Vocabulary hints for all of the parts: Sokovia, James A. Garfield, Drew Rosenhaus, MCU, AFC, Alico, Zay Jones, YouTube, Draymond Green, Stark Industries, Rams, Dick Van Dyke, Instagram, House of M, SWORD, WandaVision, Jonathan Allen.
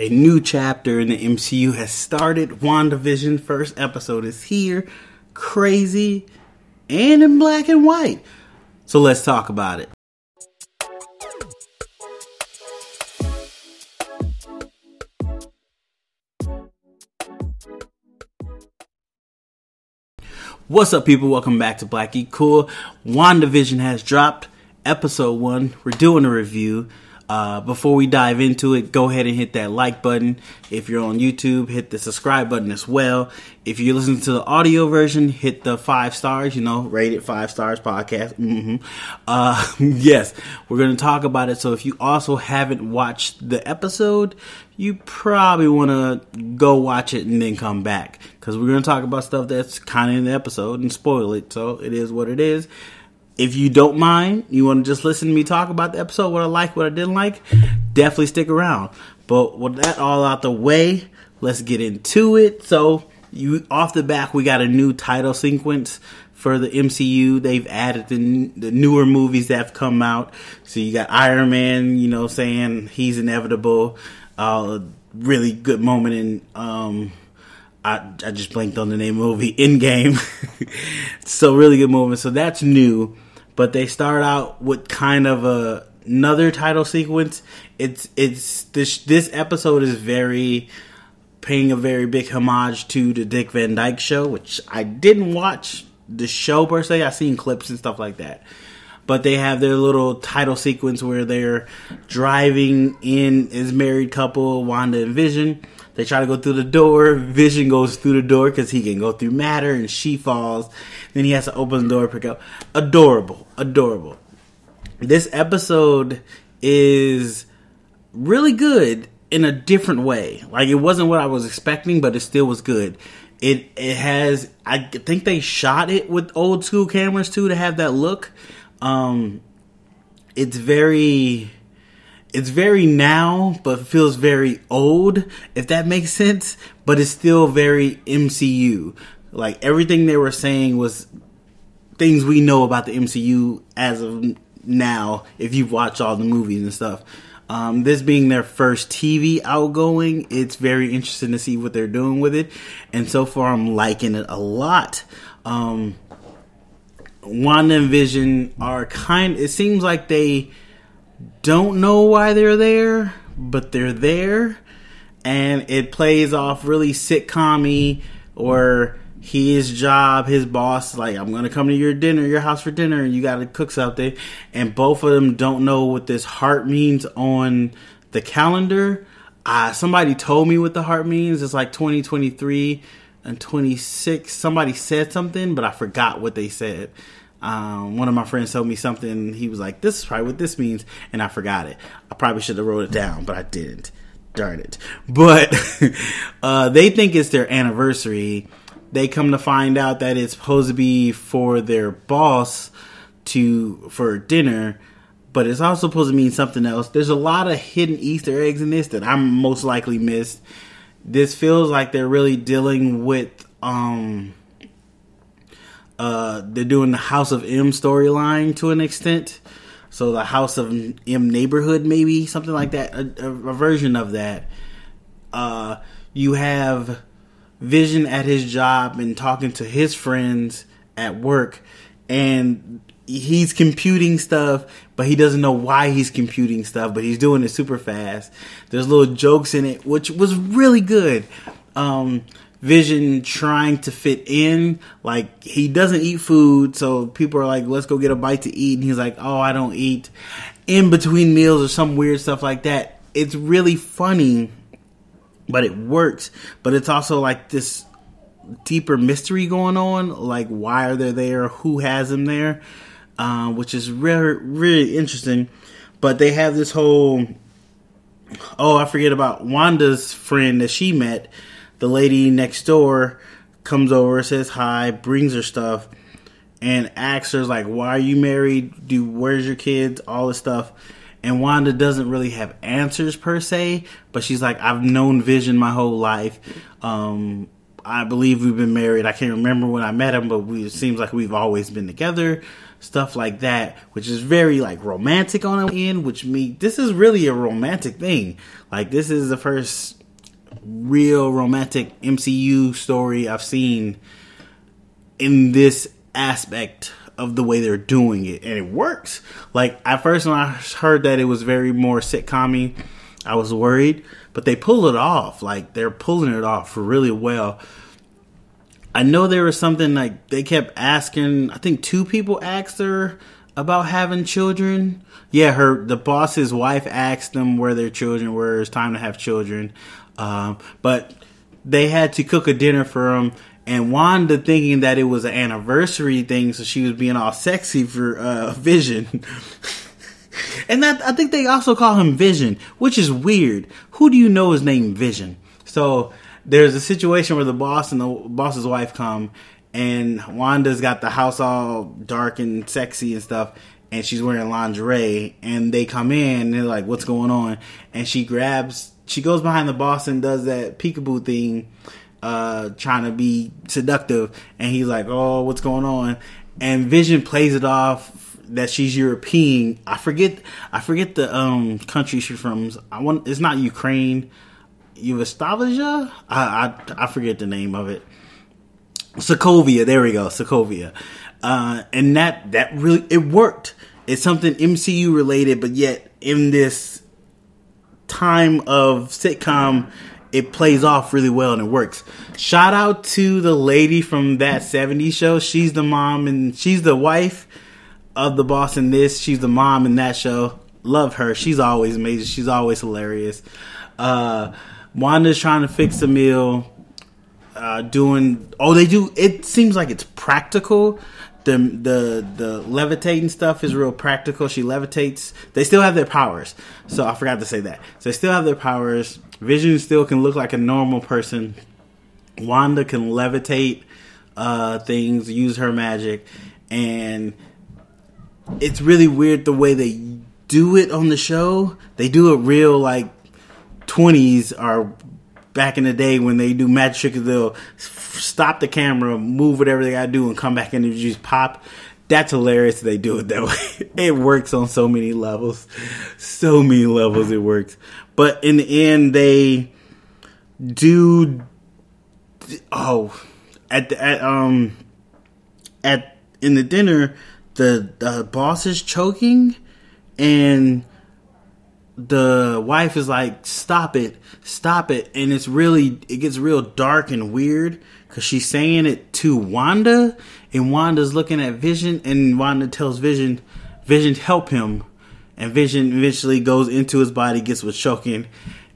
A new chapter in the MCU has started. WandaVision first episode is here. Crazy. And in black and white. So let's talk about it. What's up, people? Welcome back to Blackie Cool. WandaVision has dropped episode 1. We're doing a review. Before we dive into it, go ahead and hit that like button. If you're on YouTube, hit the subscribe button as well. If you're listening to the audio version, hit the 5 stars, rated 5 stars podcast. Yes, we're going to talk about it. So if you also haven't watched the episode, you probably want to go watch it and then come back, because we're going to talk about stuff that's kind of in the episode and spoil it. So it is what it is. If you don't mind, you want to just listen to me talk about the episode, what I liked, what I didn't like, definitely stick around. But with that all out the way, let's get into it. So, off the bat, we got a new title sequence for the MCU. They've added the newer movies that have come out. So you got Iron Man, saying he's inevitable. Really good moment in... I just blanked on the name of the movie, Endgame. So really good moment. So that's new. But they start out with kind of another title sequence. It's this episode is paying a very big homage to the Dick Van Dyke show, which I didn't watch the show per se. I seen clips and stuff like that. But they have their little title sequence where they're driving in as married couple, Wanda and Vision. They try to go through the door. Vision goes through the door because he can go through matter, and she falls. Then he has to open the door, pick up. Adorable. Adorable. This episode is really good in a different way. Like, it wasn't what I was expecting, but it still was good. It has, I think they shot it with old school cameras too to have that look. It's very now, but feels very old, if that makes sense. But it's still very MCU. Like, everything they were saying was things we know about the MCU as of now, if you've watched all the movies and stuff. This being their first TV outgoing, it's very interesting to see what they're doing with it. And so far, I'm liking it a lot. Wanda and Vision are it seems like they... don't know why they're there, but they're there, and it plays off really sitcom-y, or his boss, like, I'm gonna come to your house for dinner, and you gotta cook something, and both of them don't know what this heart means on the calendar. Somebody told me what the heart means. It's like 2023 and 26. Somebody said something, but I forgot what they said. One of my friends told me something. He was like, this is probably what this means, and I forgot it. I probably should have wrote it down, but I didn't. Darn it. But they think it's their anniversary. They come to find out that it's supposed to be for their boss for dinner, but it's also supposed to mean something else. There's a lot of hidden Easter eggs in this that I'm most likely missed. This feels like they're really dealing with they're doing the House of M storyline to an extent. So the House of M neighborhood, maybe something like that, a version of that. You have Vision at his job and talking to his friends at work, and he's computing stuff, but he doesn't know why he's computing stuff, but he's doing it super fast. There's little jokes in it, which was really good. Vision trying to fit in, like, he doesn't eat food, so people are like, let's go get a bite to eat, and he's like, oh, I don't eat in between meals or some weird stuff like that. It's really funny, but it works. But it's also like this deeper mystery going on, like, why are they there, who has them there, which is really, really interesting. But they have this whole, I forget about Wanda's friend that she met. The lady next door comes over, says hi, brings her stuff, and asks her, like, why are you married? Where's your kids? All this stuff. And Wanda doesn't really have answers per se, but she's like, I've known Vision my whole life. I believe we've been married. I can't remember when I met him, but it seems like we've always been together. stuff like that, which is very like romantic on the end, which me, this is really a romantic thing. Like, this is the first real romantic MCU story I've seen in this aspect of the way they're doing it, and it works. Like, at first when I heard that it was very more sitcom-y, I was worried, but they pull it off. Like, they're pulling it off really well. I know there was something like they kept asking, I think two people asked her about having children. Yeah, the boss's wife asked them where their children were. It's time to have children. But they had to cook a dinner for them. And Wanda, thinking that it was an anniversary thing, so she was being all sexy for Vision. And that, I think they also call him Vision, which is weird. Who do you know is named Vision? So there's a situation where the boss and the boss's wife come, and Wanda's got the house all dark and sexy and stuff, and she's wearing lingerie, and they come in, and they're like, what's going on? And she goes behind the boss and does that peekaboo thing, trying to be seductive, and he's like, oh, what's going on? And Vision plays it off that she's European. I forget the country she's from. It's not Ukraine, Yugoslavia. I forget the name of it. Sokovia, there we go, Sokovia. And that really, it worked. It's something MCU related, but yet in this time of sitcom, it plays off really well and it works. Shout out to the lady from That 70s Show. She's the mom, and she's the wife of the boss in this. She's the mom in that show. Love her. She's always amazing. She's always hilarious. Wanda's trying to fix the meal. It seems like it's practical. The levitating stuff is real practical. She levitates. They still have their powers. So I forgot to say that. So they still have their powers. Vision still can look like a normal person. Wanda can levitate things, use her magic, and it's really weird the way they do it on the show. They do it real like 20s or back in the day when they do magic tricks. They'll stop the camera, move whatever they gotta do, and come back and just pop. That's hilarious. They do it that way. It works on so many levels. So many levels it works. But in the end, they do. Oh, in the dinner, the boss is choking, and the wife is like, "Stop it, stop it!" And it gets real dark and weird because she's saying it to Wanda, and Wanda's looking at Vision, and Wanda tells Vision, "Vision, help him." And Vision eventually goes into his body, gets what's choking,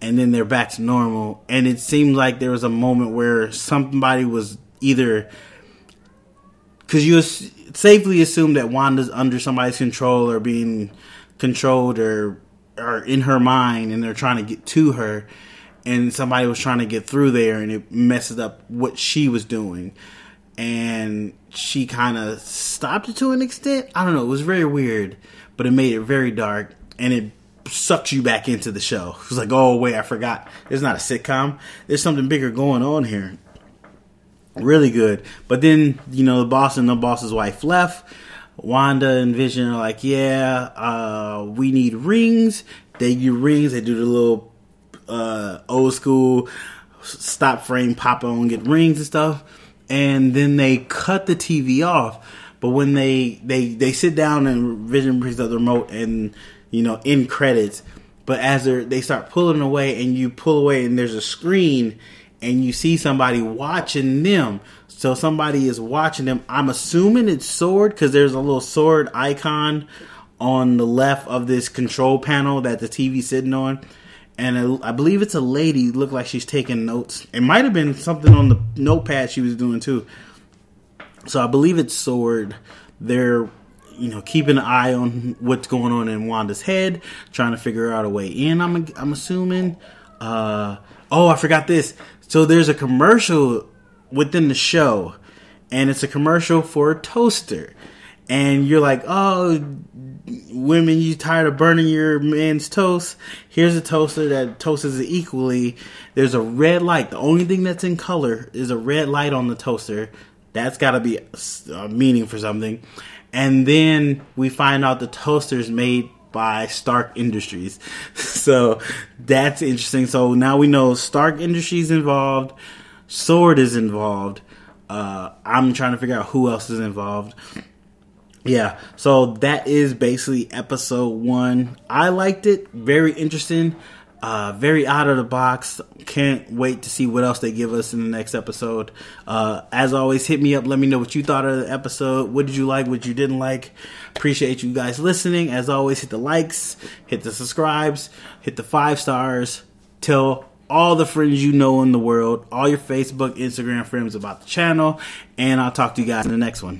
and then they're back to normal. And it seemed like there was a moment where somebody was either, because you safely assume that Wanda's under somebody's control or being controlled or in her mind, and they're trying to get to her, and somebody was trying to get through there, and it messes up what she was doing. And she kind of stopped it to an extent. I don't know. It was very weird, but it made it very dark, and it sucks you back into the show. It was like, oh, wait, I forgot. It's not a sitcom. There's something bigger going on here. Really good. But then, the boss and the boss's wife left. Wanda and Vision are like, yeah, we need rings. They get rings. They do the little old school stop frame pop on, get rings and stuff. And then they cut the TV off. But when they sit down and Vision brings up the remote and, end credits. But as they start pulling away, and you pull away, and there's a screen, and you see somebody watching them. So somebody is watching them. I'm assuming it's SWORD, because there's a little SWORD icon on the left of this control panel that the TV's sitting on. And I believe it's a lady. Looked like she's taking notes. It might have been something on the notepad she was doing too. So I believe it's SWORD. They're, keeping an eye on what's going on in Wanda's head, trying to figure out a way in. I'm assuming. I forgot this. So there's a commercial within the show, and it's a commercial for a toaster. And you're like, oh, women, you tired of burning your man's toast? Here's a toaster that toasts it equally. There's a red light. The only thing that's in color is a red light on the toaster. That's got to be a meaning for something. And then we find out the toaster's made by Stark Industries. So that's interesting. So now we know Stark Industries involved. SWORD is involved. I'm trying to figure out who else is involved. Yeah, so that is basically episode 1. I liked it. Very interesting. Very out of the box. Can't wait to see what else they give us in the next episode. As always, hit me up. Let me know what you thought of the episode. What did you like? What you didn't like? Appreciate you guys listening. As always, hit the likes, hit the subscribes, hit the 5 stars. Tell all the friends you know in the world, all your Facebook, Instagram friends about the channel. And I'll talk to you guys in the next one.